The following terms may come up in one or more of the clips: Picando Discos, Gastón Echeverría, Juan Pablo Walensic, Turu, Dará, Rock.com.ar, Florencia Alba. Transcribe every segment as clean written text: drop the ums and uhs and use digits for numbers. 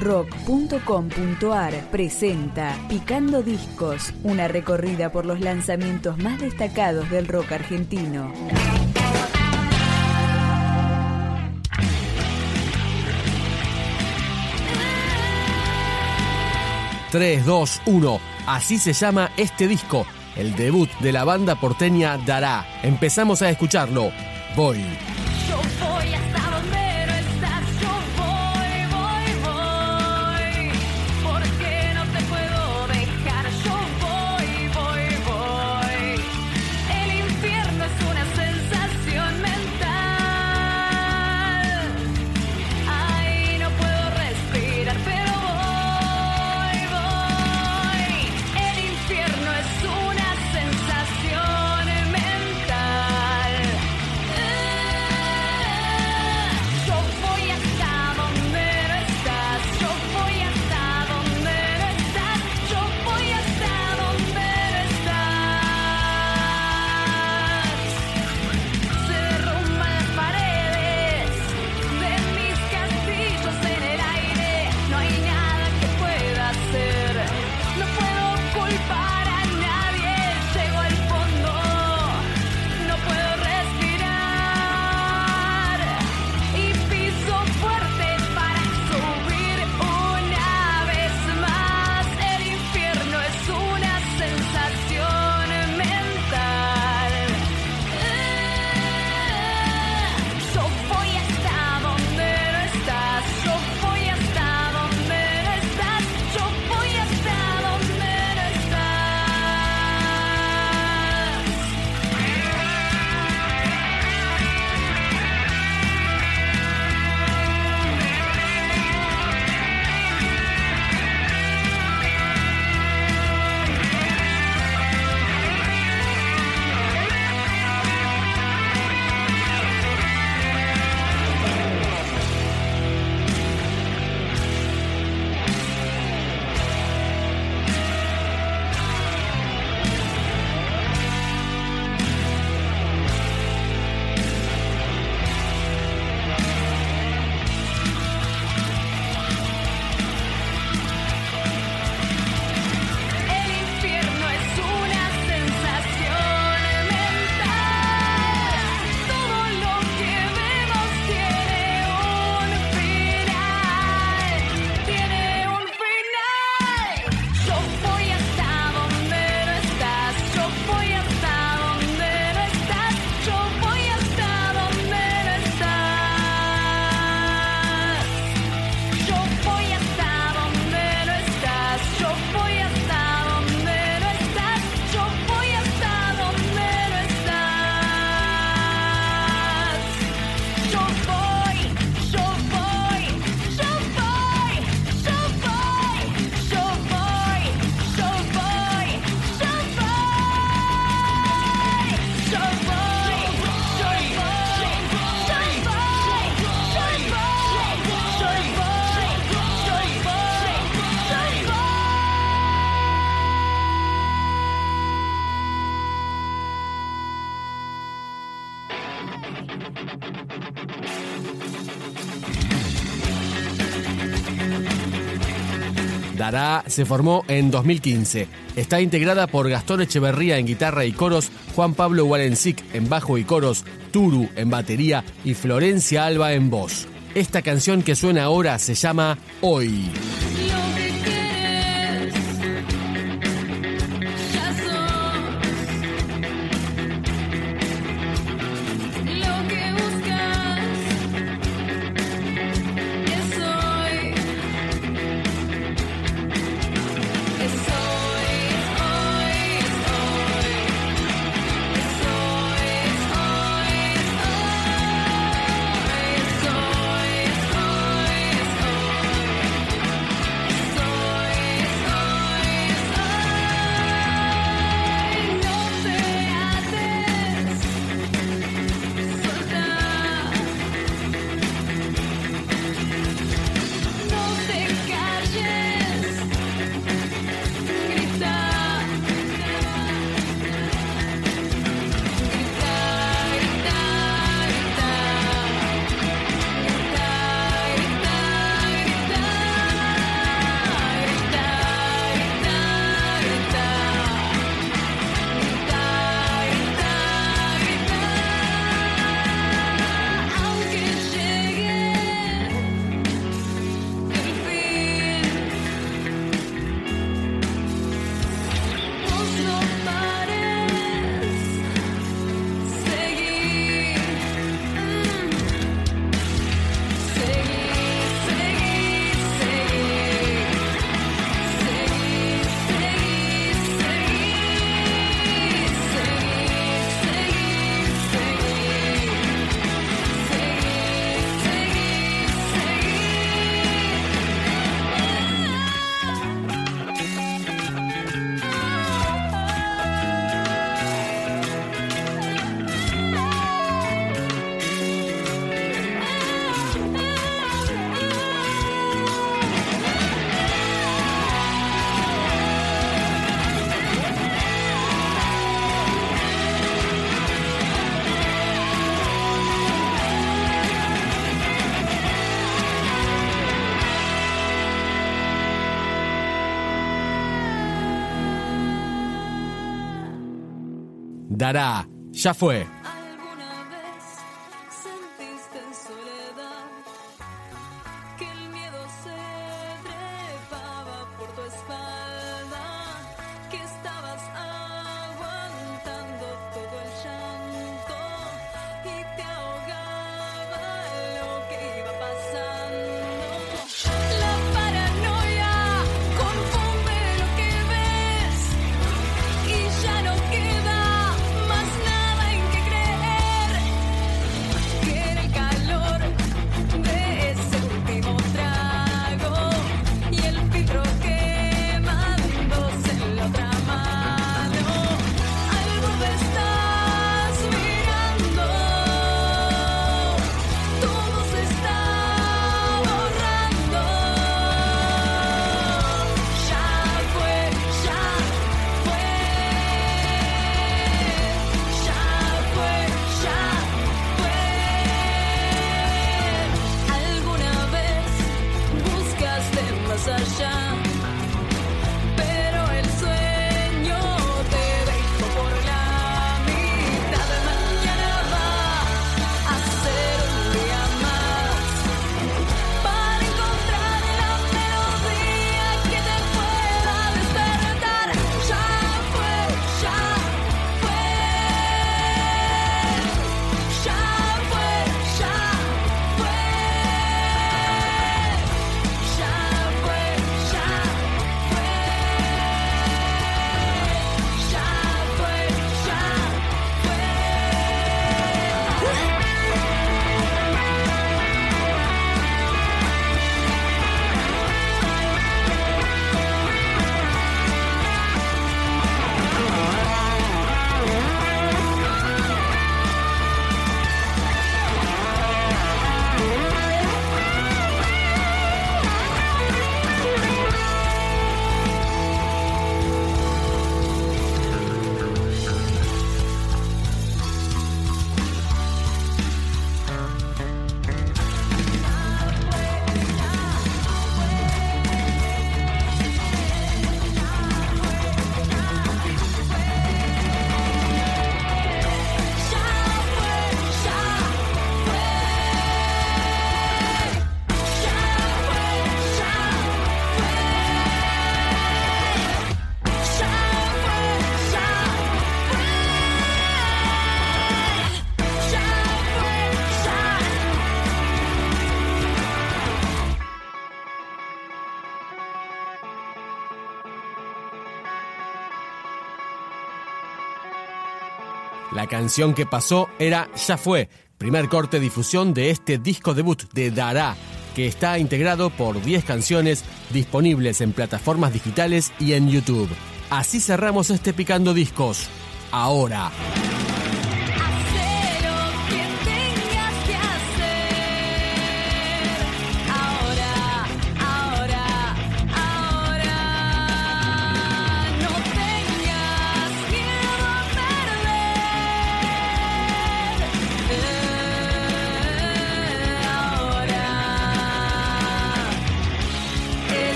Rock.com.ar presenta Picando Discos, una recorrida por los lanzamientos más destacados del rock argentino. Tres, dos, uno. Así se llama este disco, el debut de la banda porteña Dará. Empezamos a escucharlo. Voy. Dará se formó en 2015. Está integrada por Gastón Echeverría en guitarra y coros, Juan Pablo Walensic en bajo y coros, Turu en batería y Florencia Alba en voz. Esta canción que suena ahora se llama Hoy. Dará, ya fue. ¿Alguna vez sentiste soledad? Que el miedo se trepaba por tu espalda, que estabas aguantando todo el llanto y te ahogaba lo que iba pasando. La paranoia confunde lo que ves y ya no queda más nada en que creer. Que en el calor de ese último trago y el filtro quemándose en la otra mano, algo te estás mirando. Todo se está borrando. Ya fue. Ya fue. Alguna vez buscaste más allá, pero el sueño te dejó por la mitad. Mañana va a ser un día más para encontrar la melodía que te pueda despertar. La canción que pasó era Ya Fue, primer corte de difusión de este disco debut de Dará, que está integrado por 10 canciones disponibles en plataformas digitales y en YouTube. Así cerramos este Picando Discos. Ahora.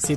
Si